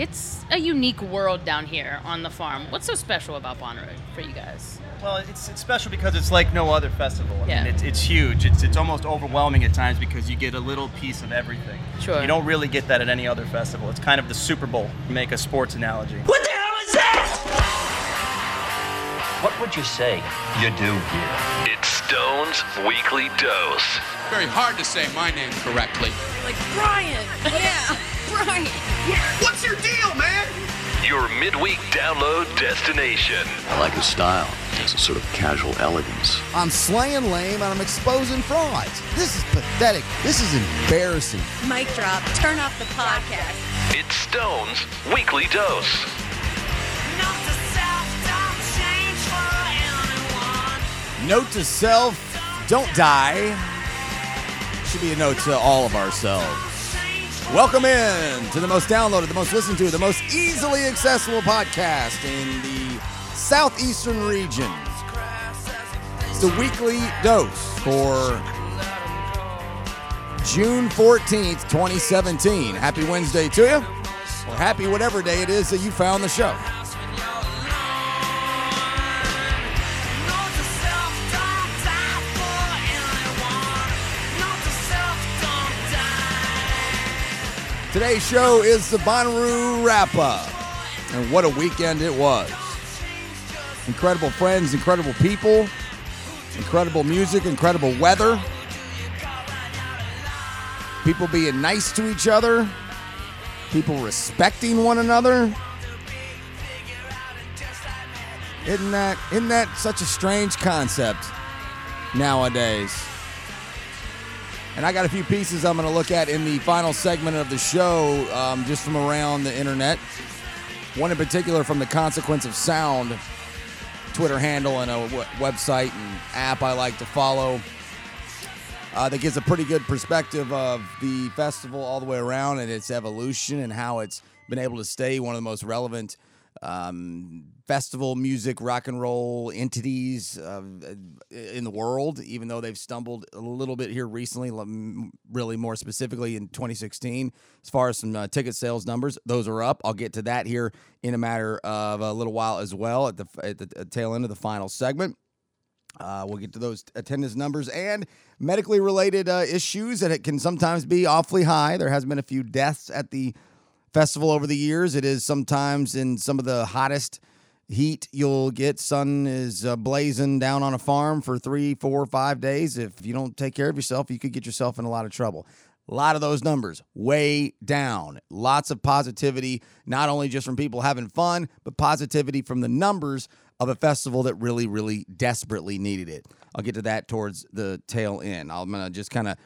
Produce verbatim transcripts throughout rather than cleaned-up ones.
it's a unique world down here on the farm. What's so special about Bonnaroo for you guys? Well, it's it's special because it's like no other festival. I yeah. mean, it's it's huge. It's it's almost overwhelming at times because you get a little piece of everything. Sure. You don't really get that at any other festival. It's kind of the Super Bowl, to make a sports analogy. What the hell is that? What would you say you do here? It's Stone's Weekly Dose. Very hard to say my name correctly. Like Brian. Yeah. Brian. What's your deal, man? Your midweek download destination. I like his style. It's a sort of casual elegance. I'm slaying lame and I'm exposing frauds. This is pathetic. This is embarrassing. Mic drop. Turn off the podcast. It's Stone's Weekly Dose. Note to self, don't change for anyone. Note to self, don't die. Should be a note to all of ourselves. Welcome in to the most downloaded, the most listened to, the most easily accessible podcast in the southeastern region. It's the Weekly Dose for June fourteenth, twenty seventeen. Happy Wednesday to you, or happy whatever day it is that you found the show. Today's show is the Bonnaroo Wrap-Up, and what a weekend it was. Incredible friends, incredible people, incredible music, incredible weather, people being nice to each other, people respecting one another. Isn't that, isn't that such a strange concept nowadays? And I got a few pieces I'm going to look at in the final segment of the show, um, just from around the internet. One in particular from The Consequence of Sound Twitter handle and a w- website and app I like to follow uh, that gives a pretty good perspective of the festival all the way around and its evolution and how it's been able to stay one of the most relevant um, festival music, rock and roll entities uh, in the world, even though they've stumbled a little bit here recently, really more specifically in twenty sixteen. As far as some uh, ticket sales numbers, those are up. I'll get to that here in a matter of a little while as well at the, at the tail end of the final segment. Uh, we'll get to those attendance numbers and medically related uh, issues that it can sometimes be awfully high. There has been a few deaths at the festival over the years. It is sometimes in some of the hottest heat you'll get. Sun is uh, blazing down on a farm for three, four, five days. If you don't take care of yourself, you could get yourself in a lot of trouble. A lot of those numbers way down. Lots of positivity, not only just from people having fun, but positivity from the numbers of a festival that really, really desperately needed it. I'll get to that towards the tail end. I'm going to just kind of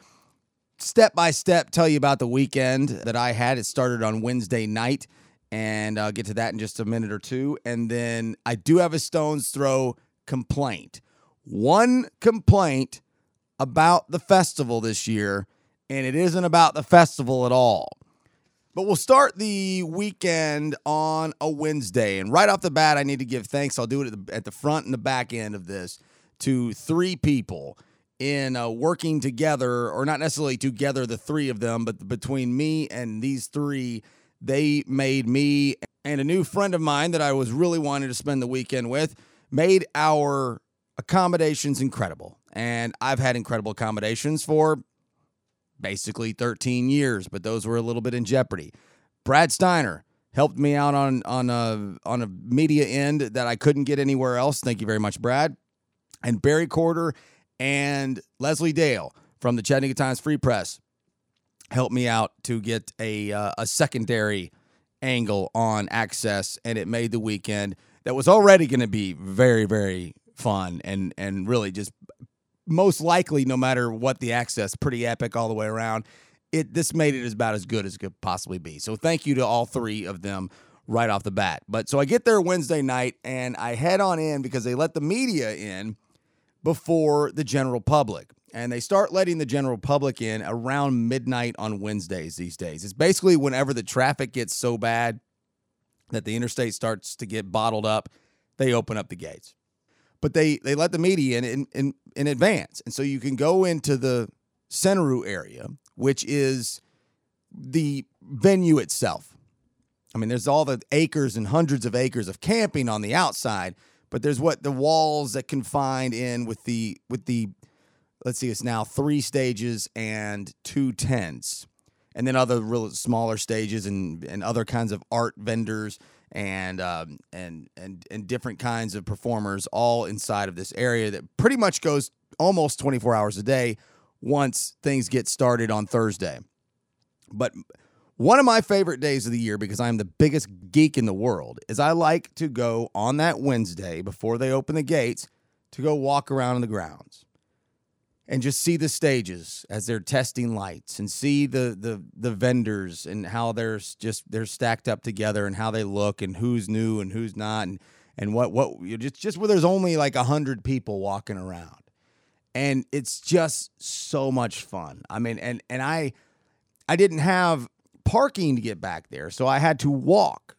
step by step tell you about the weekend that I had. It started on Wednesday night, and I'll get to that in just a minute or two. And then I do have a Stone's Throw complaint. One complaint about the festival this year, and it isn't about the festival at all. But we'll start the weekend on a Wednesday. And right off the bat, I need to give thanks. I'll do it at the, at the front and the back end of this to three people in uh, working together, or not necessarily together, the three of them, but between me and these three, they made me and a new friend of mine that I was really wanting to spend the weekend with, made our accommodations incredible. And I've had incredible accommodations for basically thirteen years, but those were a little bit in jeopardy. Brad Steiner helped me out on, on, a, on a media end that I couldn't get anywhere else. Thank you very much, Brad. And Barry Corder and Leslie Dale from the Chattanooga Times Free Press helped me out to get a uh, a secondary angle on access, and it made the weekend that was already going to be very, very fun and and really just most likely, no matter what the access, pretty epic all the way around. It this made it about as good as it could possibly be. So thank you to all three of them right off the bat. But so I get there Wednesday night, and I head on in because they let the media in before the general public. And they start letting the general public in around midnight on Wednesdays these days. It's basically whenever the traffic gets so bad that the interstate starts to get bottled up, they open up the gates. But they, they let the media in in, in in advance. And so you can go into the Centeroo area, which is the venue itself. I mean, there's all the acres and hundreds of acres of camping on the outside, but there's what the walls that confined in with the with the let's see, it's now three stages and two tents, and then other real smaller stages and and other kinds of art vendors and um, and and and different kinds of performers all inside of this area that pretty much goes almost twenty-four hours a day once things get started on Thursday. But one of my favorite days of the year, because I'm the biggest geek in the world, is I like to go on that Wednesday before they open the gates to go walk around in the grounds and just see the stages as they're testing lights and see the the the vendors and how they're just they're stacked up together and how they look and who's new and who's not and and what what just just where there's only like a hundred people walking around. And it's just so much fun. I mean, and and I I didn't have parking to get back there, so I had to walk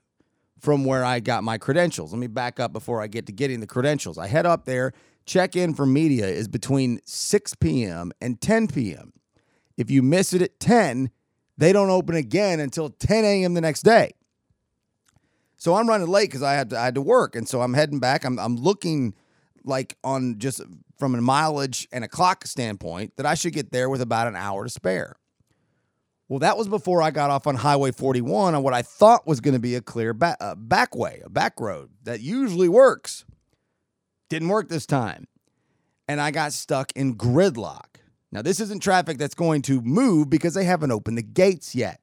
from where I got my credentials. Let me back up before I get to getting the credentials. I head up there. Check-in for media is between six p.m. and ten p.m. If you miss it at ten, they don't open again until ten a.m. the next day. So I'm running late because I had to, I had to work, and so I'm heading back. I'm I'm looking like on just from a mileage and a clock standpoint that I should get there with about an hour to spare. Well, that was before I got off on Highway forty-one on what I thought was going to be a clear ba- uh, back way, a back road that usually works. Didn't work this time. And I got stuck in gridlock. Now, this isn't traffic that's going to move because they haven't opened the gates yet.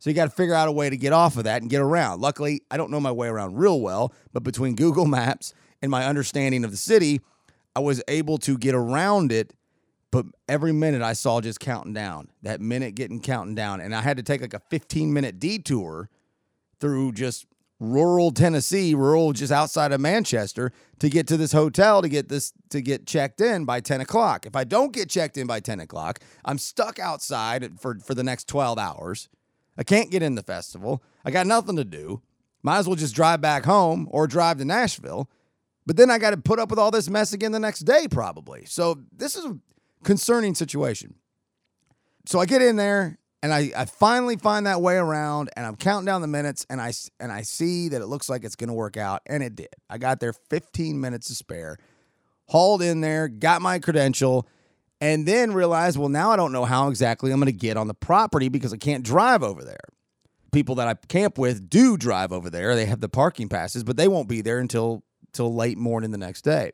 So you got to figure out a way to get off of that and get around. Luckily, I don't know my way around real well, but between Google Maps and my understanding of the city, I was able to get around it. But every minute I saw just counting down, that minute getting counting down. And I had to take like a fifteen minute detour through just rural Tennessee, rural just outside of Manchester, to get to this hotel, to get this to get checked in by ten o'clock. If I don't get checked in by ten o'clock, I'm stuck outside for, for the next twelve hours. I can't get in the festival. I got nothing to do. Might as well just drive back home or drive to Nashville. But then I got to put up with all this mess again the next day, probably. So this is a concerning situation. So I get in there. And I, I finally find that way around, and I'm counting down the minutes, and I, and I see that it looks like it's going to work out, and it did. I got there fifteen minutes to spare, hauled in there, got my credential, and then realized, well, now I don't know how exactly I'm going to get on the property because I can't drive over there. People that I camp with do drive over there. They have the parking passes, but they won't be there until, until late morning the next day.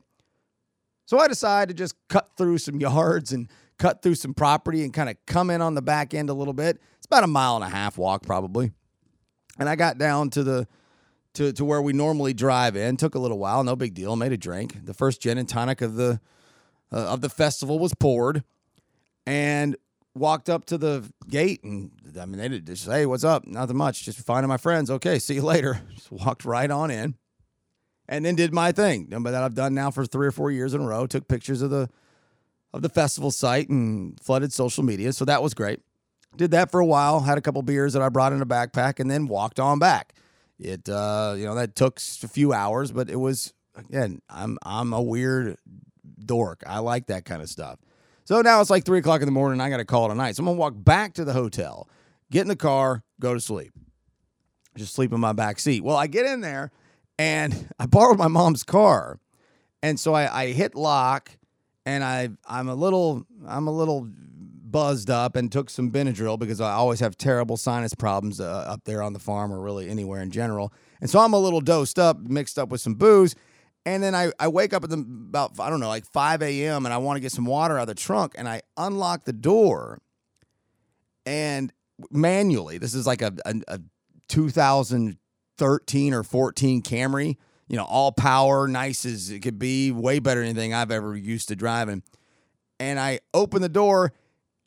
So I decided to just cut through some yards and cut through some property and kind of come in on the back end a little bit. It's about a mile and a half walk probably. And I got down to the to, to where we normally drive in. Took a little while, no big deal, made a drink. The first gin and tonic of the uh, of the festival was poured and walked up to the gate, and I mean they did just say, hey, what's up? Nothing much, just finding my friends. Okay, see you later. Just walked right on in and then did my thing. Number that I've done now for three or four years in a row. Took pictures of the of the festival site and flooded social media. So that was great. Did that for a while, had a couple beers that I brought in a backpack and then walked on back. It, uh, you know, that took a few hours, but it was, again, I'm, I'm a weird dork. I like that kind of stuff. So now it's like three o'clock in the morning. And I got to call it a night. So I'm gonna walk back to the hotel, get in the car, go to sleep, just sleep in my back seat. Well, I get in there and I borrowed my mom's car. And so I, I hit lock. And I, I'm a little, I'm a little buzzed up and took some Benadryl because I always have terrible sinus problems uh, up there on the farm or really anywhere in general. And so I'm a little dosed up, mixed up with some booze. And then I, I wake up at the, about, I don't know, like five a.m. and I want to get some water out of the trunk. And I unlock the door and manually, this is like a, a, a two thousand thirteen or fourteen Camry. You know, all power, nice as it could be, way better than anything I've ever used to driving. And I open the door,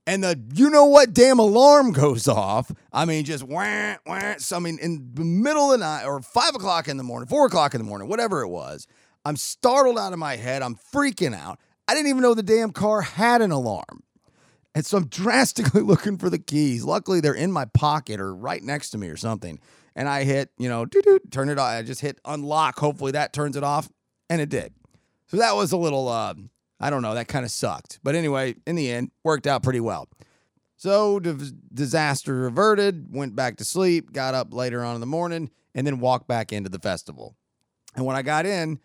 and the you-know-what damn alarm goes off. I mean, just wah, wah. So, I mean, in the middle of the night, or five o'clock in the morning, four o'clock in the morning, whatever it was, I'm startled out of my head. I'm freaking out. I didn't even know the damn car had an alarm. And so I'm drastically looking for the keys. Luckily, they're in my pocket or right next to me or something. And I hit, you know, turn it off. I just hit unlock. Hopefully that turns it off. And it did. So that was a little, uh, I don't know, that kind of sucked. But anyway, in the end, worked out pretty well. So, d- disaster averted, went back to sleep, got up later on in the morning, and then walked back into the festival. And when I got in,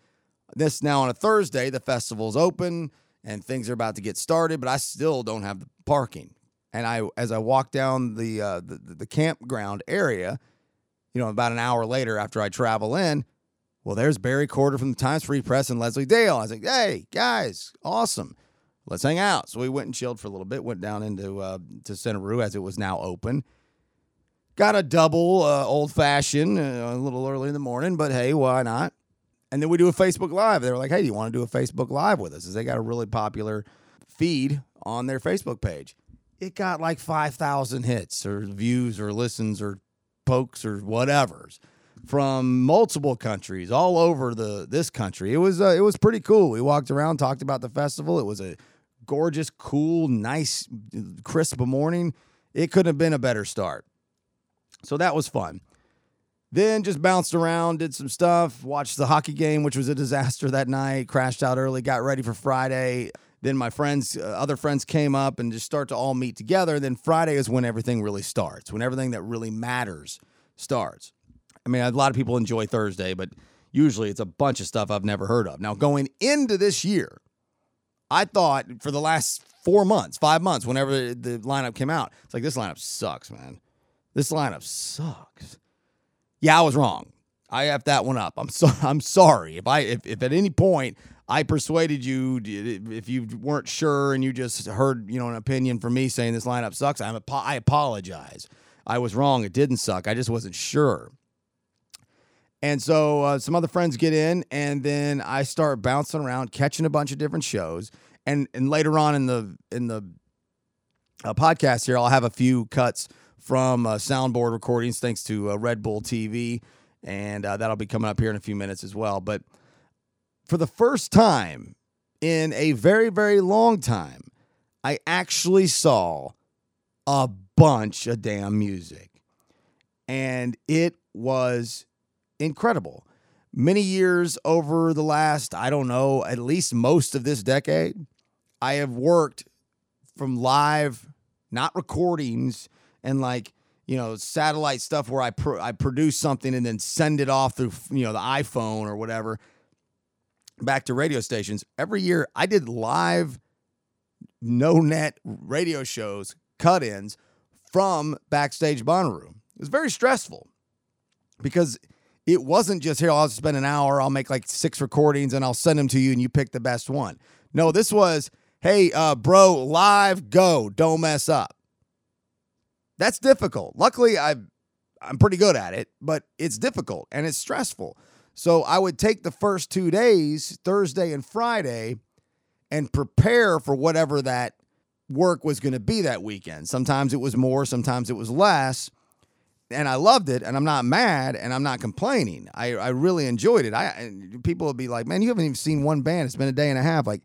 this now on a Thursday, the festival's open, and things are about to get started, but I still don't have the parking. And I, as I walked down the, uh, the, the campground area, you know, about an hour later after I travel in, well, there's Barry Corder from the Times Free Press and Leslie Dale. I was like, hey, guys, awesome. Let's hang out. So we went and chilled for a little bit, went down into uh, to Centeroo as it was now open. Got a double uh, old-fashioned, uh, a little early in the morning, but hey, why not? And then we do a Facebook Live. They were like, hey, do you want to do a Facebook Live with us? Because they got a really popular feed on their Facebook page. It got like five thousand hits or views or listens or pokes or whatevers from multiple countries all over the this country. It was uh, it was pretty cool. We walked around, talked about the festival. It was a gorgeous, cool, nice, crisp morning. It couldn't have been a better start. So that was fun. Then just bounced around, did some stuff, watched the hockey game, which was a disaster that night, crashed out early, got ready for Friday. Then my friends, uh, other friends came up and just start to all meet together. Then Friday is when everything really starts, when everything that really matters starts. I mean, a lot of people enjoy Thursday, but usually it's a bunch of stuff I've never heard of. Now, going into this year, I thought for the last four months, five months, whenever the lineup came out, it's like, this lineup sucks, man. This lineup sucks. Yeah, I was wrong. I effed that one up. I'm so I'm sorry. If I if, if at any point I persuaded you, if you weren't sure and you just heard, you know, an opinion from me saying this lineup sucks, I'm ap- I apologize. I was wrong. It didn't suck. I just wasn't sure. And so uh, some other friends get in, and then I start bouncing around, catching a bunch of different shows. And and later on in the in the uh, podcast here, I'll have a few cuts from uh, soundboard recordings, thanks to uh, Red Bull T V, and uh, that'll be coming up here in a few minutes as well. But for the first time in a very, very long time, I actually saw a bunch of damn music, and it was incredible. Many years over the last, I don't know, at least most of this decade, I have worked from live, not recordings, and like, you know, satellite stuff where I pro- I produce something and then send it off through, you know, the iPhone or whatever back to radio stations. Every year I did live, no net radio shows, cut-ins from backstage Bonnaroo. It was very stressful because it wasn't just here, I'll spend an hour, I'll make like six recordings and I'll send them to you and you pick the best one. No, this was, hey, uh, bro, live, go, don't mess up. That's difficult. Luckily, I've, I'm pretty good at it, but it's difficult and it's stressful. So I would take the first two days, Thursday and Friday, and prepare for whatever that work was going to be that weekend. Sometimes it was more, sometimes it was less. And I loved it, and I'm not mad, and I'm not complaining. I, I really enjoyed it. I and people would be like, man, you haven't even seen one band. It's been a day and a half. Like,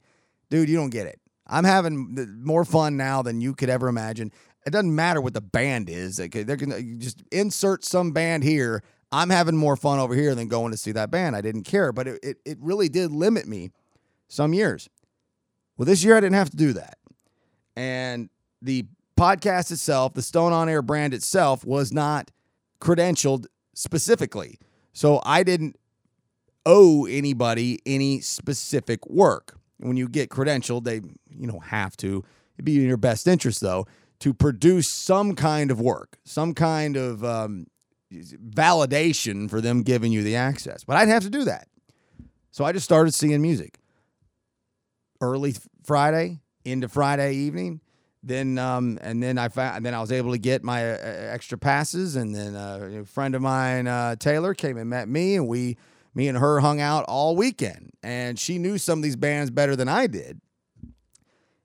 dude, you don't get it. I'm having more fun now than you could ever imagine. It doesn't matter what the band is. They can just insert some band here. I'm having more fun over here than going to see that band. I didn't care, but it, it, it really did limit me some years. Well, this year I didn't have to do that. And the podcast itself, the Stone On Air brand itself, was not credentialed specifically. So I didn't owe anybody any specific work. When you get credentialed, they, you know, have to. It'd be in your best interest, though, to produce some kind of work, some kind of um, validation for them giving you the access. But I'd have to do that. So I just started seeing music early Friday into Friday evening. Then um, and then I found, then I was able to get my uh, extra passes. And then uh, a friend of mine, uh, Taylor, came and met me, and we, me and her, hung out all weekend. And she knew some of these bands better than I did.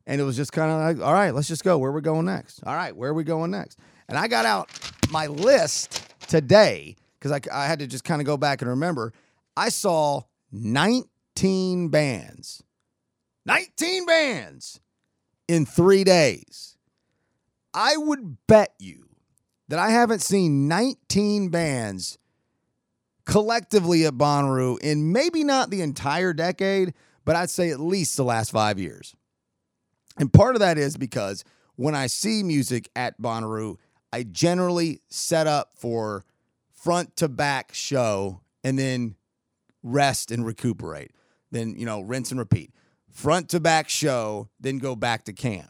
And it was just kind of like, all right, let's just go. Where are we going next? All right, where are we going next? And I got out my list today because I, I had to just kind of go back and remember. I saw nineteen bands. nineteen bands in three days. I would bet you that I haven't seen nineteen bands collectively at Bonnaroo in maybe not the entire decade, but I'd say at least the last five years. And part of that is because when I see music at Bonnaroo, I generally set up for front to back show and then rest and recuperate. Then, you know, rinse and repeat. Front to back show, then go back to camp.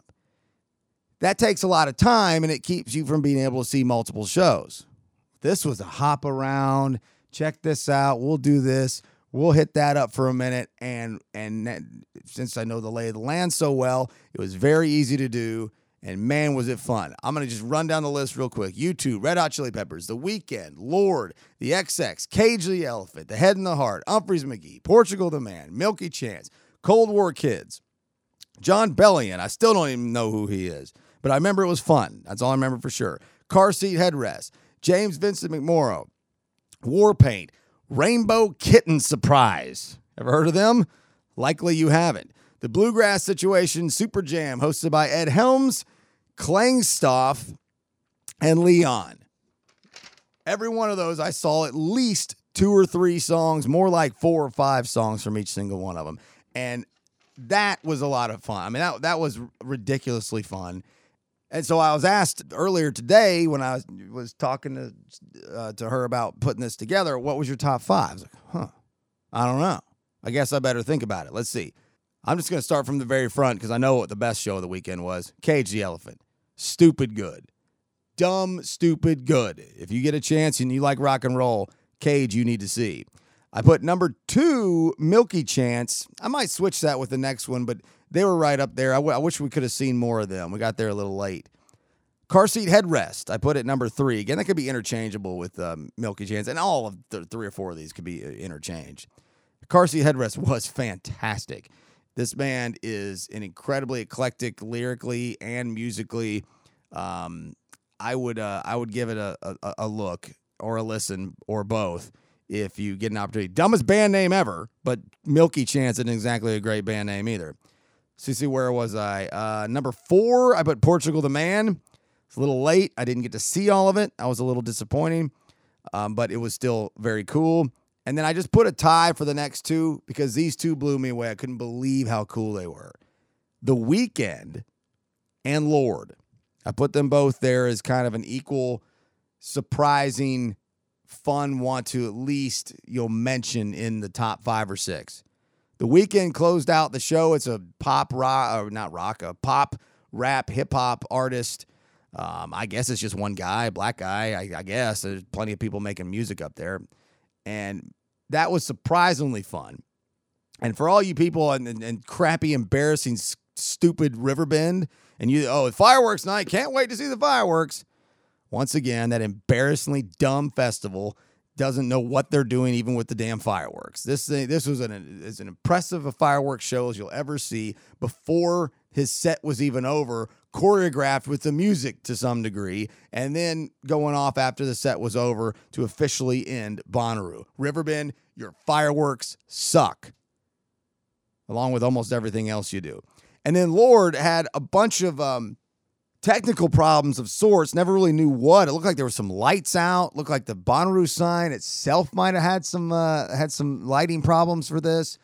That takes a lot of time, and it keeps you from being able to see multiple shows. This was a hop around. Check this out. We'll do this. We'll hit that up for a minute. And and that, since I know the lay of the land so well, it was very easy to do. And man, was it fun. I'm going to just run down the list real quick. U two, Red Hot Chili Peppers, The Weeknd, Lorde, The X X, Cage the Elephant, The Head and the Heart, Umphrey's McGee, Portugal the Man, Milky Chance, Cold War Kids, John Bellion. I still don't even know who he is, but I remember it was fun. That's all I remember for sure. Car Seat Headrest, James Vincent McMorrow, War Paint, Rainbow Kitten Surprise. Ever heard of them? Likely you haven't. The Bluegrass Situation Super Jam, hosted by Ed Helms, Klangstoff, and Leon. Every one of those, I saw at least two or three songs, more like four or five songs from each single one of them. And that was a lot of fun. I mean, that, that was ridiculously fun. And so I was asked earlier today when I was, was talking to uh, to her about putting this together, what was your top five? I was like, huh, I don't know. I guess I better think about it. Let's see. I'm just going to start from the very front because I know what the best show of the weekend was. Cage the Elephant. Stupid good. Dumb, stupid good. If you get a chance and you like rock and roll, Cage you need to see. I put number two, Milky Chance. I might switch that with the next one, but they were right up there. I, w- I wish we could have seen more of them. We got there a little late. Car Seat Headrest, I put it number three. Again, that could be interchangeable with um, Milky Chance, and all of the three or four of these could be interchanged. Car Seat Headrest was fantastic. This band is an incredibly eclectic lyrically and musically. Um, I would uh, I would give it a, a a look or a listen or both if you get an opportunity. Dumbest band name ever, but Milky Chance isn't exactly a great band name either. So you see, where was I? Uh, number four, I put Portugal the Man. It's a little late. I didn't get to see all of it. I was a little disappointing, um, but it was still very cool. And then I just put a tie for the next two because these two blew me away. I couldn't believe how cool they were. The Weeknd and Lorde. I put them both there as kind of an equal, surprising, fun want to at least you'll mention in the top five or six. The Weeknd closed out the show. It's a pop rock, or not rock, a pop, rap, hip hop artist. Um, I guess it's just one guy, black guy. I, I guess there's plenty of people making music up there. And that was surprisingly fun. And for all you people and, and, and crappy, embarrassing, s- stupid Riverbend, and you, oh, fireworks night, can't wait to see the fireworks. Once again, that embarrassingly dumb festival doesn't know what they're doing even with the damn fireworks. This thing, this was an, as an impressive a fireworks show as you'll ever see before his set was even over, choreographed with the music to some degree, and then going off after the set was over to officially end Bonnaroo. Riverbend, your fireworks suck, along with almost everything else you do. And then Lorde had a bunch of um, technical problems of sorts, never really knew what. It looked like there were some lights out, looked like the Bonnaroo sign itself might have had some uh, had some lighting problems for this.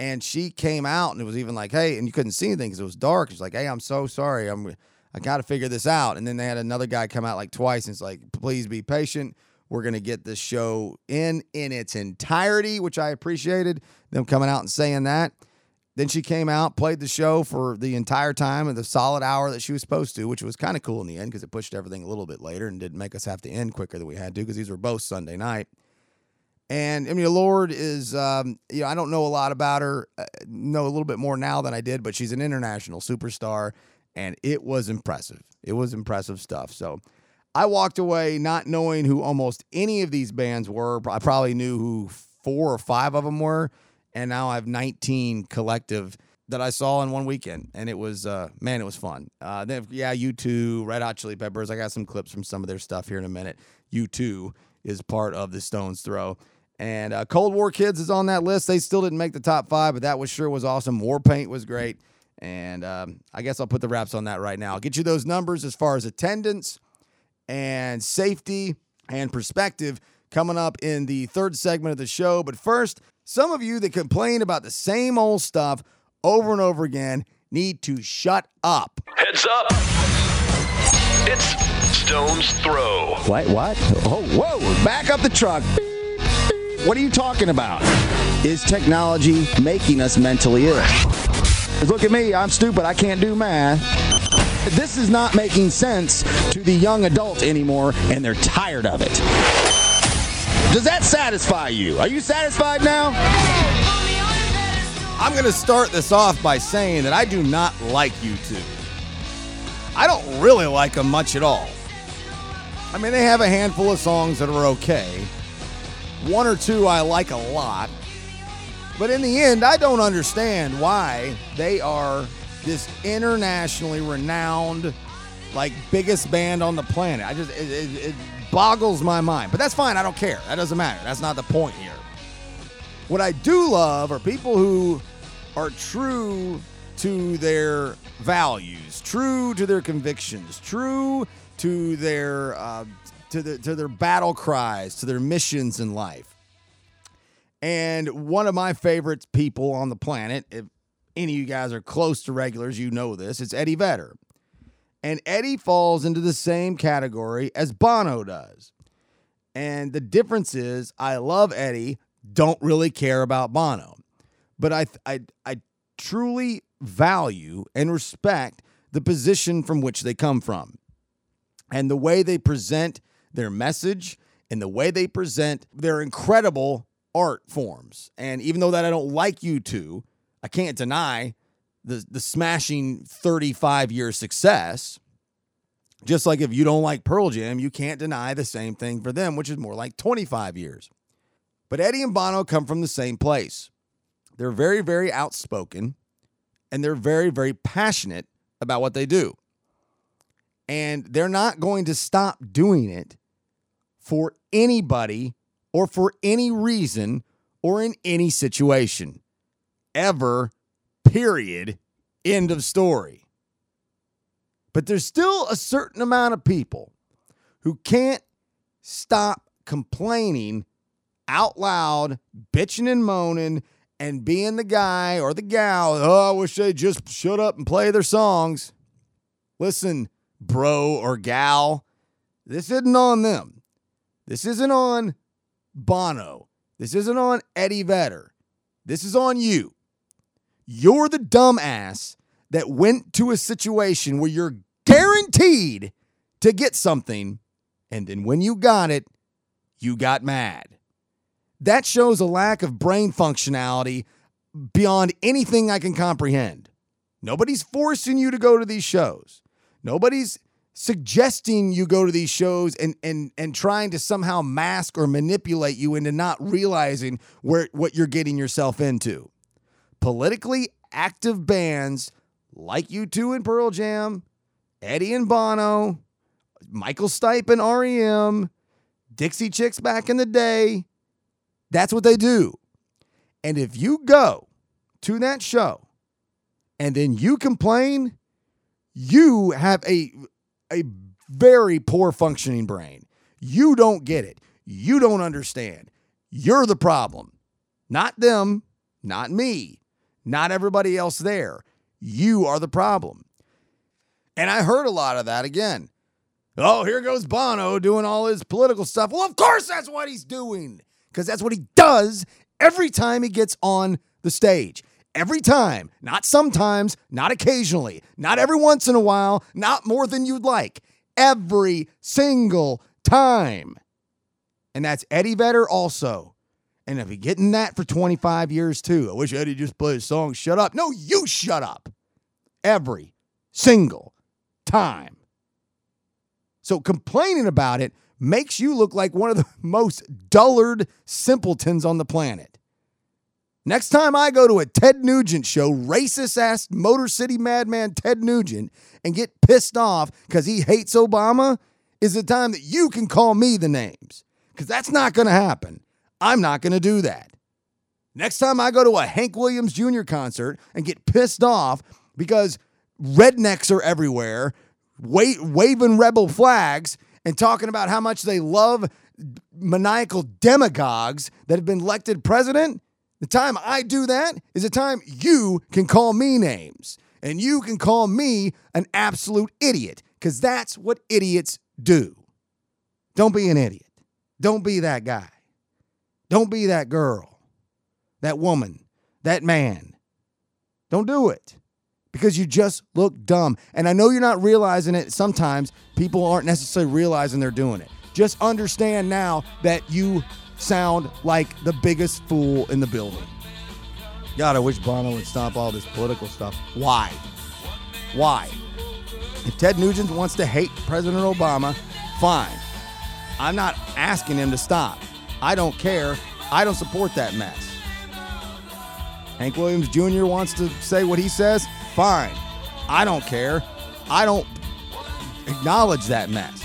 And she came out, and it was even like, hey, and you couldn't see anything because it was dark. She's like, hey, I'm so sorry. I'm, I got to figure this out. And then they had another guy come out like twice, and it's like, please be patient. We're going to get this show in in its entirety, which I appreciated them coming out and saying that. Then she came out, played the show for the entire time and the solid hour that she was supposed to, which was kind of cool in the end because it pushed everything a little bit later and didn't make us have to end quicker than we had to because these were both Sunday night. And I mean, Lorde is, um, you know, I don't know a lot about her, I know a little bit more now than I did, but she's an international superstar, and it was impressive. It was impressive stuff. So I walked away not knowing who almost any of these bands were. I probably knew who four or five of them were, and now I have nineteen collective that I saw in one weekend, and it was, uh, man, it was fun. Uh, then, yeah, U two, Red Hot Chili Peppers. I got some clips from some of their stuff here in a minute. U two is part of the Stone's Throw. And uh, Cold War Kids is on that list. They still didn't make the top five, but that was sure was awesome. War Paint was great. And um, I guess I'll put the wraps on that right now. I'll get you those numbers as far as attendance and safety and perspective coming up in the third segment of the show. But first, some of you that complain about the same old stuff over and over again need to shut up. Heads up. It's Stone's Throw. What? What? Oh, whoa! Back up the truck. Beep, beep. What are you talking about? Is technology making us mentally ill? Look at me. I'm stupid. I can't do math. This is not making sense to the young adult anymore, and they're tired of it. Does that satisfy you? Are you satisfied now? I'm going to start this off by saying that I do not like U two. I don't really like them much at all. I mean, they have a handful of songs that are okay. One or two I like a lot. But in the end, I don't understand why they are this internationally renowned, like, biggest band on the planet. I just, it, it, it boggles my mind. But that's fine. I don't care. That doesn't matter. That's not the point here. What I do love are people who are true to their values, true to their convictions, true to their uh, to the to their battle cries, to their missions in life. And one of my favorite people on the planet, if any of you guys are close to regulars, you know this, it's Eddie Vedder. And Eddie falls into the same category as Bono does. And the difference is, I love Eddie, don't really care about Bono. But I I I truly value and respect the position from which they come from, and the way they present their message, and the way they present their incredible art forms. And even though that I don't like U two, I can't deny the the smashing thirty-five year success. Just like if you don't like Pearl Jam, you can't deny the same thing for them, which is more like twenty-five years. But Eddie and Bono come from the same place. They're very, very outspoken, and they're very, very passionate about what they do. And they're not going to stop doing it for anybody or for any reason or in any situation. Ever, period, end of story. But there's still a certain amount of people who can't stop complaining out loud, bitching and moaning, and being the guy or the gal, oh, I wish they just shut up and play their songs. Listen, bro or gal, this isn't on them. This isn't on Bono. This isn't on Eddie Vedder. This is on you. You're the dumbass that went to a situation where you're guaranteed to get something, and then when you got it, you got mad. That shows a lack of brain functionality beyond anything I can comprehend. Nobody's forcing you to go to these shows. Nobody's suggesting you go to these shows and and and trying to somehow mask or manipulate you into not realizing where what you're getting yourself into. Politically active bands like U two and Pearl Jam, Eddie and Bono, Michael Stipe and R E M, Dixie Chicks back in the day, that's what they do. And if you go to that show and then you complain, you have a, a very poor functioning brain. You don't get it. You don't understand. You're the problem. Not them, not me, not everybody else there. You are the problem. And I heard a lot of that again. Oh, here goes Bono doing all his political stuff. Well, of course that's what he's doing. Because that's what he does every time he gets on the stage. Every time. Not sometimes. Not occasionally. Not every once in a while. Not more than you'd like. Every single time. And that's Eddie Vedder also. And I've been getting that for twenty-five years too. I wish Eddie just played a song, shut up. No, you shut up. Every single time. So complaining about it makes you look like one of the most dullard simpletons on the planet. Next time I go to a Ted Nugent show, racist-ass Motor City madman Ted Nugent, and get pissed off because he hates Obama, is the time that you can call me the names. Because that's not going to happen. I'm not going to do that. Next time I go to a Hank Williams Junior concert and get pissed off because rednecks are everywhere, wa- waving rebel flags, and talking about how much they love maniacal demagogues that have been elected president, the time I do that is the time you can call me names. And you can call me an absolute idiot. because that's what idiots do. Don't be an idiot. Don't be that guy. Don't be that girl, that woman, that man. Don't do it because you just look dumb. And I know you're not realizing it. Sometimes people aren't necessarily realizing they're doing it. Just understand now that you sound like the biggest fool in the building. God, I wish Bono would stop all this political stuff. Why? Why? If Ted Nugent wants to hate President Obama, fine. I'm not asking him to stop. I don't care. I don't support that mess. Hank Williams Junior wants to say what he says, fine. I don't care. I don't acknowledge that mess.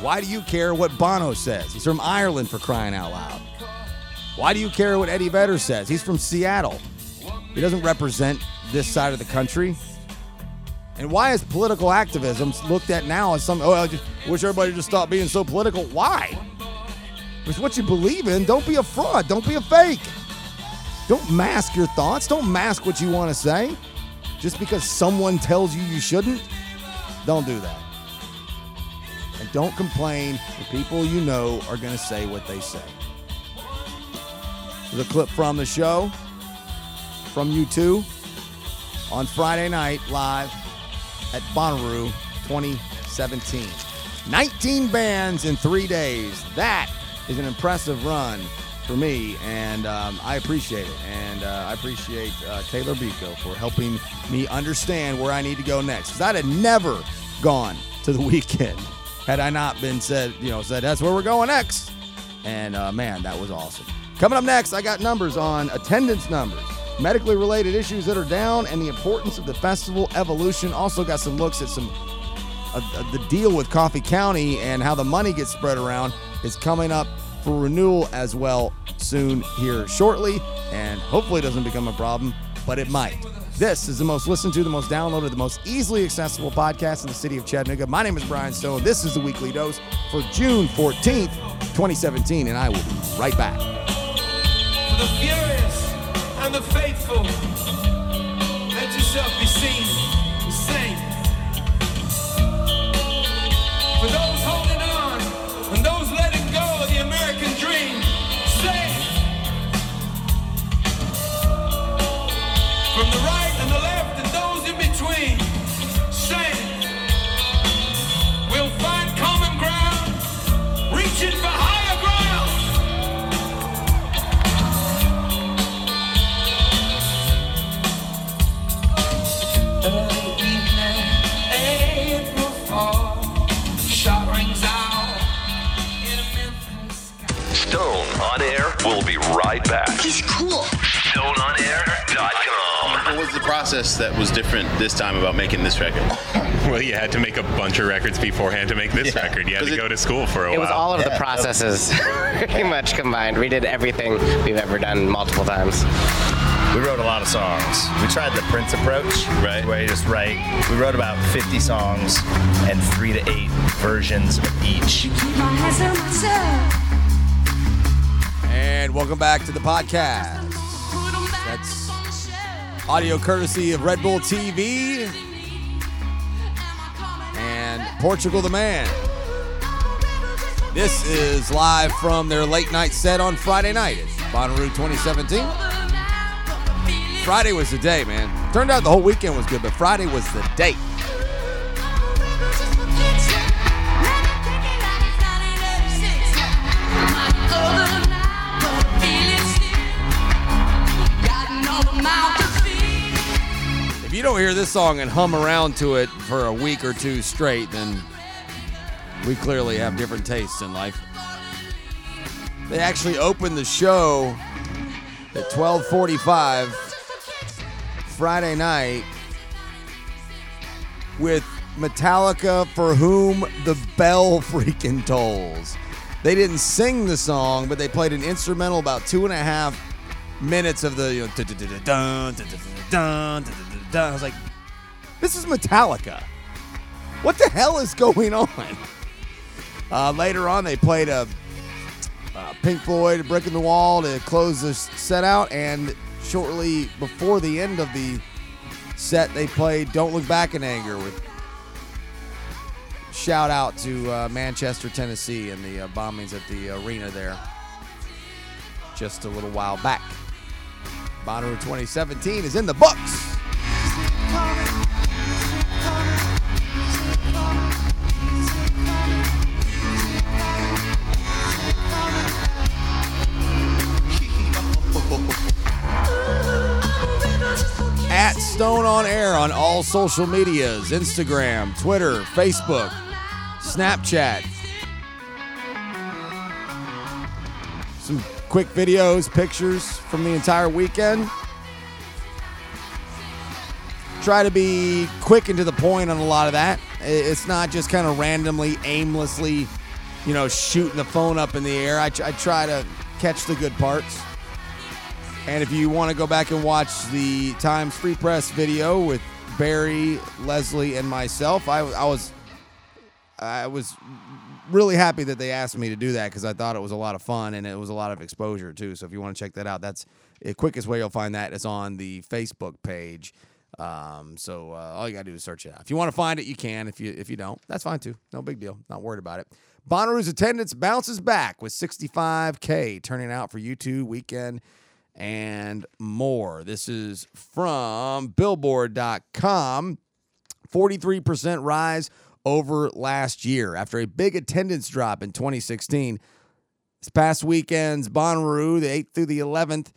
Why do you care what Bono says? He's from Ireland, for crying out loud. Why do you care what Eddie Vedder says? He's from Seattle. He doesn't represent this side of the country. And why is political activism looked at now as some, oh, I just wish everybody just stopped being so political? Why? Because what you believe in, don't be a fraud. Don't be a fake. Don't mask your thoughts. Don't mask what you want to say. Just because someone tells you you shouldn't, don't do that. And don't complain. The people you know are going to say what they say. The clip from the show, from U two, on Friday night live at Bonnaroo twenty seventeen. nineteen bands in three days. That is an impressive run for me, and um, I appreciate it. And uh, I appreciate uh, Taylor Biko for helping me understand where I need to go next. Because I'd have never gone to The Weeknd had I not been said, you know, said that's where we're going next. And uh, man, that was awesome. Coming up next, I got numbers on attendance numbers, medically related issues that are down, and the importance of the festival evolution. Also got some looks at some uh, the deal with Coffee County and how the money gets spread around is coming up for renewal as well soon here shortly, and hopefully doesn't become a problem, but it might. This is the most listened to, the most downloaded, the most easily accessible podcast in the city of Chattanooga. My name is Brian Stone. This is The Weekly Dose for June fourteenth, twenty seventeen, and I will be right back. The furious and the faithful, let yourself be seen, sing. For those holding on and those letting go of the American dream, sing. From the right and the left and those in between, sing. We'll find common ground, reaching for higher ground. Stone on Air. We'll be right back. He's cool. stone on air dot com. What was the process that was different this time about making this record? Well, you had to make a bunch of records beforehand to make this yeah. record. You had to it, go to school for a it while. It was all of yeah. the processes pretty much combined. We did everything we've ever done multiple times. We wrote a lot of songs. We tried the Prince approach, right? Where you just write. We wrote about fifty songs and three to eight versions of each. And welcome back to the podcast. That's audio courtesy of Red Bull T V and Portugal the Man. This is live from their late night set on Friday night at Bonnaroo twenty seventeen. Friday was the day, man. Turned out the whole weekend was good, but Friday was the day. If you don't hear this song and hum around to it for a week or two straight, then we clearly have different tastes in life. They actually opened the show at twelve forty-five Friday night with Metallica, for whom the bell freaking tolls. They didn't sing the song, but they played an instrumental about two and a half minutes of the, you know, da da da da da da da da. I was like, this is Metallica. What the hell is going on? Uh, later on, they played a uh, Pink Floyd, Brick in the Wall to close the set out, and shortly before the end of the set, they played Don't Look Back in Anger with shout out to uh, Manchester, Tennessee and the uh, bombings at the arena there just a little while back. Bonnaroo twenty seventeen is in the books. At Stone on Air on all social medias, Instagram, Twitter, Facebook, Snapchat. Some quick videos, pictures from the entire weekend. Try to be quick and to the point on a lot of that. It's not just kind of randomly, aimlessly, you know, shooting the phone up in the air. I, I try to catch the good parts. And if you want to go back and watch the Times Free Press video with Barry, Leslie, and myself, I, I was I was really happy that they asked me to do that because I thought it was a lot of fun and it was a lot of exposure too. So if you want to check that out, that's the quickest way you'll find that is on the Facebook page. Um, so uh, all you gotta do is search it out. If you want to find it, you can. If you if you don't, that's fine too. No big deal. Not worried about it. Bonnaroo's attendance bounces back with sixty-five thousand turning out for U two weekend and more. This is from billboard dot com. forty-three percent rise over last year after a big attendance drop in twenty sixteen. This past weekend's Bonnaroo, the eighth through the eleventh,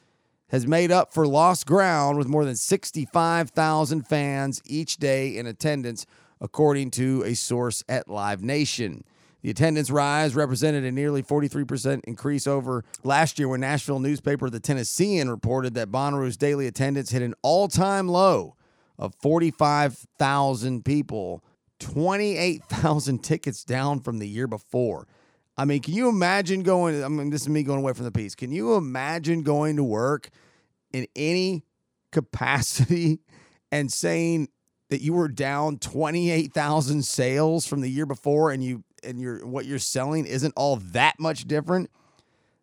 has made up for lost ground with more than sixty-five thousand fans each day in attendance, according to a source at Live Nation. The attendance rise represented a nearly forty-three percent increase over last year when Nashville newspaper The Tennessean reported that Bonnaroo's daily attendance hit an all-time low of forty-five thousand people, twenty-eight thousand tickets down from the year before. I mean, can you imagine going, I mean, this is me going away from the piece. Can you imagine going to work in any capacity and saying that you were down twenty-eight thousand sales from the year before and you and your what you're selling isn't all that much different?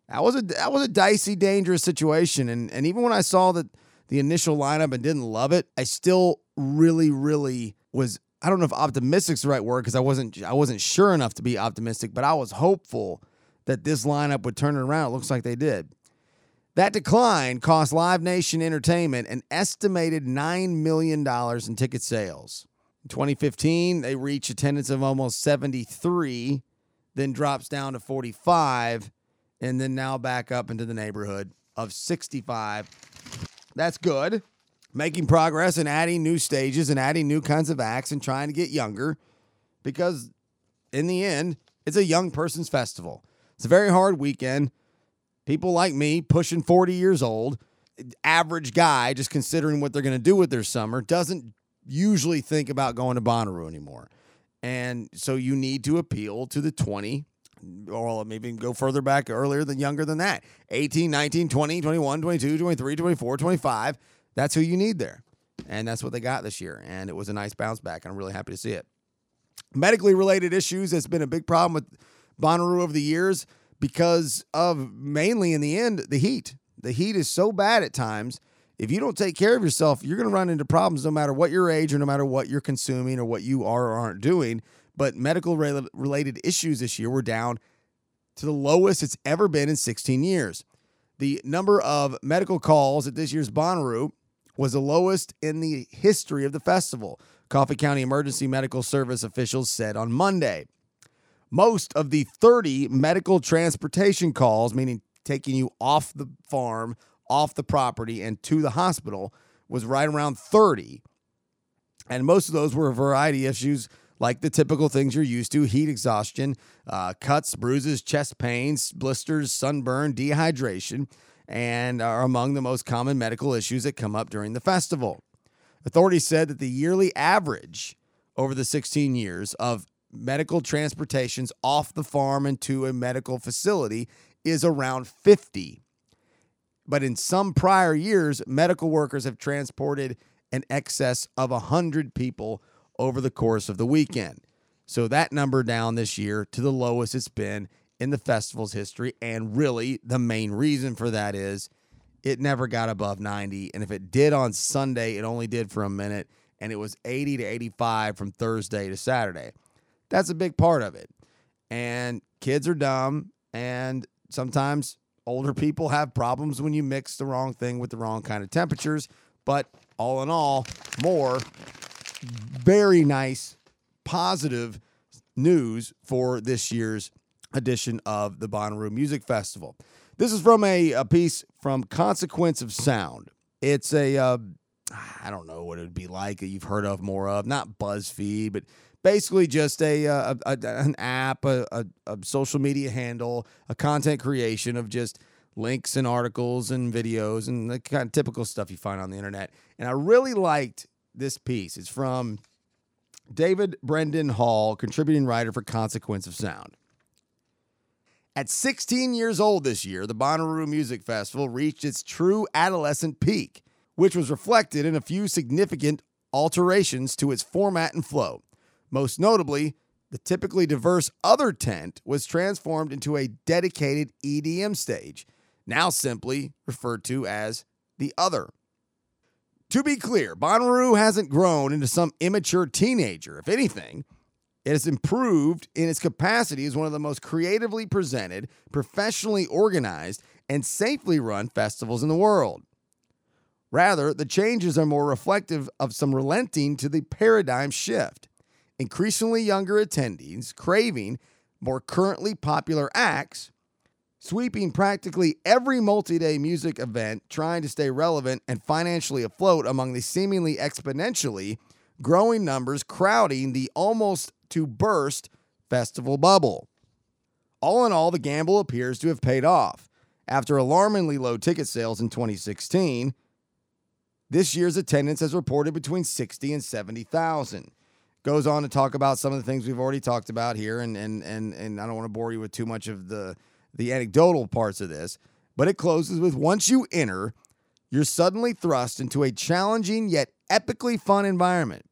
That was a that was a dicey, dangerous situation. And and even when I saw that the initial lineup and didn't love it, I still really, really was, I don't know if optimistic's the right word because I wasn't I wasn't sure enough to be optimistic, but I was hopeful that this lineup would turn it around. It looks like they did. That decline cost Live Nation Entertainment an estimated nine million dollars in ticket sales. In twenty fifteen, they reached attendance of almost seventy-three, then drops down to forty-five, and then now back up into the neighborhood of sixty-five. That's good. Making progress and adding new stages and adding new kinds of acts and trying to get younger because in the end, it's a young person's festival. It's a very hard weekend. People like me pushing forty years old, average guy just considering what they're going to do with their summer, doesn't usually think about going to Bonnaroo anymore. And so you need to appeal to the twenty, or maybe go further back earlier than younger than that. eighteen, nineteen, twenty, twenty-one, twenty-two, twenty-three, twenty-four, twenty-five. That's who you need there. And that's what they got this year. And it was a nice bounce back. And I'm really happy to see it. Medically related issues has been a big problem with Bonnaroo over the years because of mainly in the end, the heat. The heat is so bad at times. If you don't take care of yourself, you're going to run into problems no matter what your age or no matter what you're consuming or what you are or aren't doing. But medical re- related issues this year were down to the lowest it's ever been in sixteen years. The number of medical calls at this year's Bonnaroo was the lowest in the history of the festival, Coffee County Emergency Medical Service officials said on Monday. Most of the thirty medical transportation calls, meaning taking you off the farm, off the property, and to the hospital, was right around thirty. And most of those were a variety of issues like the typical things you're used to, heat exhaustion, uh, cuts, bruises, chest pains, blisters, sunburn, dehydration, and are among the most common medical issues that come up during the festival. Authorities said that the yearly average over the sixteen years of medical transportations off the farm and to a medical facility is around fifty. But in some prior years, medical workers have transported an excess of one hundred people over the course of the weekend. So that number down this year to the lowest it's been in the festival's history, and really the main reason for that is it never got above ninety, and if it did on Sunday, it only did for a minute, and it was eighty to eighty-five from Thursday to Saturday. That's a big part of it. And kids are dumb, and sometimes older people have problems when you mix the wrong thing with the wrong kind of temperatures. But all in all, more very nice, positive news for this year's edition of the Bonnaroo Music Festival. This is from a, a piece from Consequence of Sound. It's a, uh, I don't know what it would be like that you've heard of more of, not BuzzFeed, but basically just a, uh, a, a an app, a, a, a social media handle, a content creation of just links and articles and videos and the kind of typical stuff you find on the internet. And I really liked this piece. It's from David Brendan Hall, contributing writer for Consequence of Sound. At sixteen years old this year, the Bonnaroo Music Festival reached its true adolescent peak, which was reflected in a few significant alterations to its format and flow. Most notably, the typically diverse Other Tent was transformed into a dedicated E D M stage, now simply referred to as the Other. To be clear, Bonnaroo hasn't grown into some immature teenager. If anything, it has improved in its capacity as one of the most creatively presented, professionally organized, and safely run festivals in the world. Rather, the changes are more reflective of some relenting to the paradigm shift. Increasingly younger attendees craving more currently popular acts, sweeping practically every multi-day music event, trying to stay relevant and financially afloat among the seemingly exponentially growing numbers crowding the almost to burst festival bubble. All in all, the gamble appears to have paid off. After alarmingly low ticket sales in twenty sixteen, this year's attendance has reported between sixty and seventy thousand. Goes on to talk about some of the things we've already talked about here, and and and and I don't want to bore you with too much of the the anecdotal parts of this, but it closes with, once you enter, you're suddenly thrust into a challenging yet epically fun environment.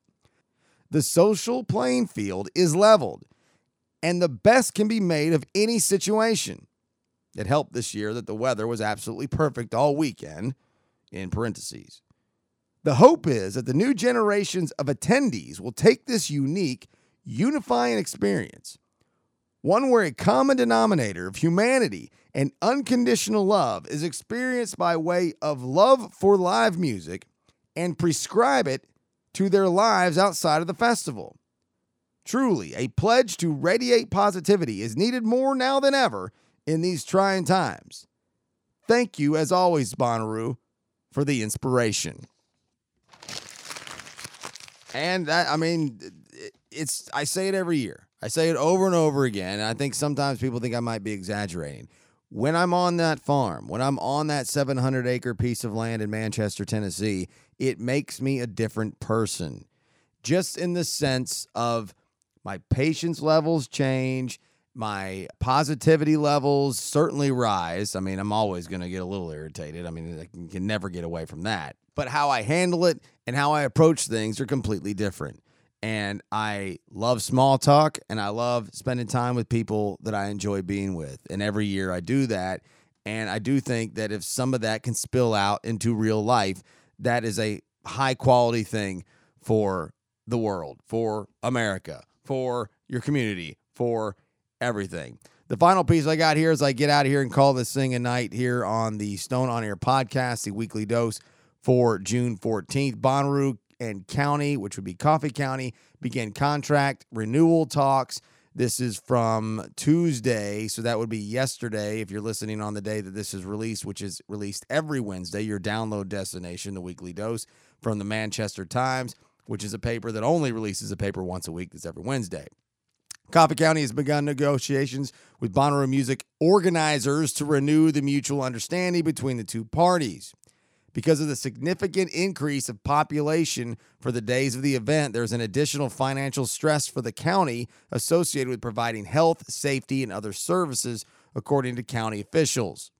The social playing field is leveled, and the best can be made of any situation. It helped this year that the weather was absolutely perfect all weekend, in parentheses. The hope is that the new generations of attendees will take this unique, unifying experience, one where a common denominator of humanity and unconditional love is experienced by way of love for live music, and prescribe it to their lives outside of the festival. Truly, a pledge to radiate positivity is needed more now than ever in these trying times. Thank you, as always, Bonnaroo, for the inspiration. And that, I mean, it's, I say it every year. I say it over and over again, and I think sometimes people think I might be exaggerating. When I'm on that farm, when I'm on that seven hundred acre piece of land in Manchester, Tennessee, it makes me a different person. Just in the sense of my patience levels change, my positivity levels certainly rise. I mean, I'm always going to get a little irritated. I mean, I can never get away from that. But how I handle it and how I approach things are completely different. And I love small talk, and I love spending time with people that I enjoy being with. And every year I do that. And I do think that if some of that can spill out into real life, that is a high quality thing for the world, for America, for your community, for everything. The final piece I got here as I get out of here and call this thing a night here on the Stone On Air podcast, the weekly dose for June fourteenth. Bonnaroo and County, which would be Coffee County, begin contract renewal talks. This is from Tuesday, so that would be yesterday if you're listening on the day that this is released, which is released every Wednesday, your download destination, the weekly dose from the Manchester Times, which is a paper that only releases a paper once a week. That's every Wednesday. Coffee County has begun negotiations with Bonnaroo Music organizers to renew the mutual understanding between the two parties. Because of the significant increase of population for the days of the event, there's an additional financial stress for the county associated with providing health, safety, and other services, according to county officials.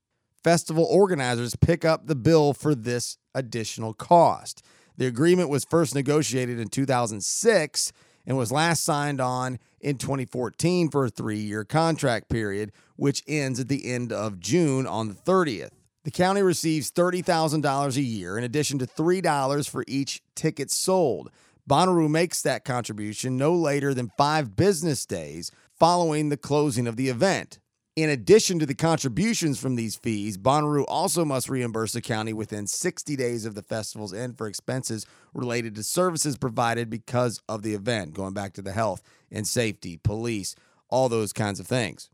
Festival organizers pick up the bill for this additional cost. The agreement was first negotiated in two thousand six and was last signed on in twenty fourteen for a three-year contract period, which ends at the end of June on the thirtieth. The county receives thirty thousand dollars a year in addition to three dollars for each ticket sold. Bonnaroo makes that contribution no later than five business days following the closing of the event. In addition to the contributions from these fees, Bonnaroo also must reimburse the county within sixty days of the festival's end for expenses related to services provided because of the event, going back to the health and safety, police, all those kinds of things.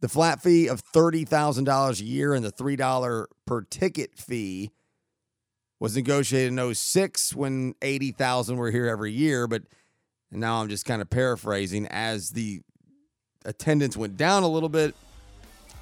The flat fee of thirty thousand dollars a year and the three dollars per ticket fee was negotiated in oh six when eighty thousand were here every year, but now I'm just kind of paraphrasing. As the attendance went down a little bit,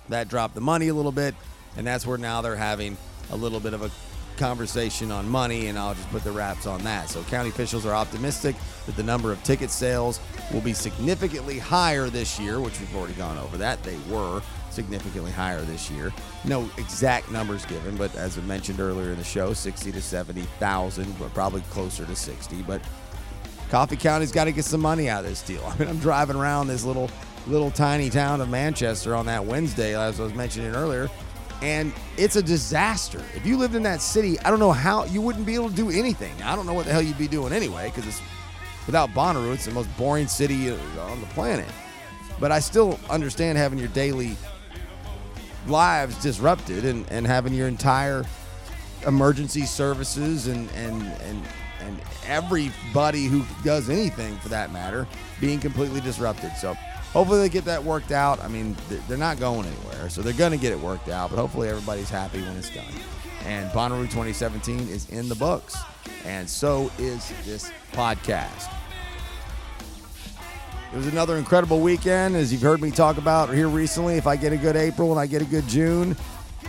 that dropped the money a little bit, and that's where now they're having a little bit of a conversation on money, and I'll just put the wraps on that. So county officials are optimistic that the number of ticket sales will be significantly higher this year, which we've already gone over that. They were significantly higher this year. No exact numbers given, but as I mentioned earlier in the show, sixty to seventy thousand, but probably closer to sixty. But Coffee County's got to get some money out of this deal. I mean, I'm driving around this little little tiny town of Manchester on that Wednesday, as I was mentioning earlier, and it's a disaster. If you lived in that city, I don't know how you wouldn't be able to do anything. I don't know what the hell you'd be doing anyway, because it's without Bonnaroo, it's the most boring city on the planet. But I still understand having your daily lives disrupted and, and having your entire emergency services and, and, and, and everybody who does anything for that matter being completely disrupted. So hopefully they get that worked out. I mean, they're not going anywhere, so they're going to get it worked out, but hopefully everybody's happy when it's done. And Bonnaroo twenty seventeen is in the books, and so is this podcast. It was another incredible weekend, as you've heard me talk about here recently. If I get a good April and I get a good June,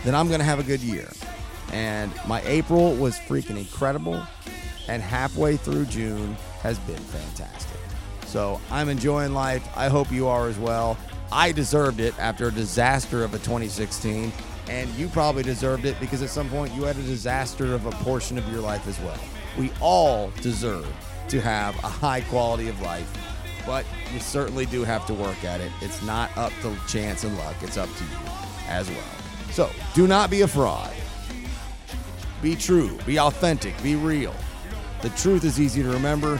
then I'm going to have a good year. And my April was freaking incredible, and halfway through June has been fantastic. So I'm enjoying life. I hope you are as well. I deserved it after a disaster of a twenty sixteen, and you probably deserved it because at some point you had a disaster of a portion of your life as well. We all deserve to have a high quality of life, but you certainly do have to work at it. It's not up to chance and luck. It's up to you as well. So do not be a fraud. Be true. Be authentic. Be real. The truth is easy to remember.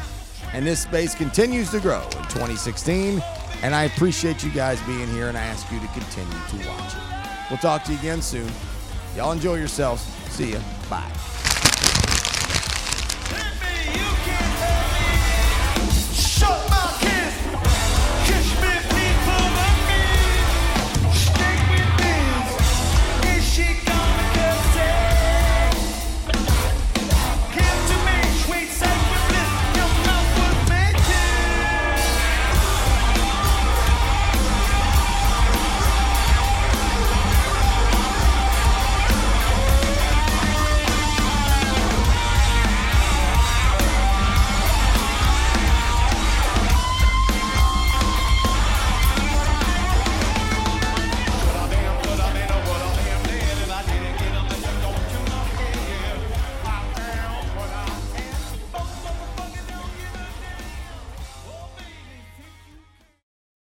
And this space continues to grow in twenty sixteen, and I appreciate you guys being here, and I ask you to continue to watch it. We'll talk to you again soon. Y'all enjoy yourselves. See ya. Bye.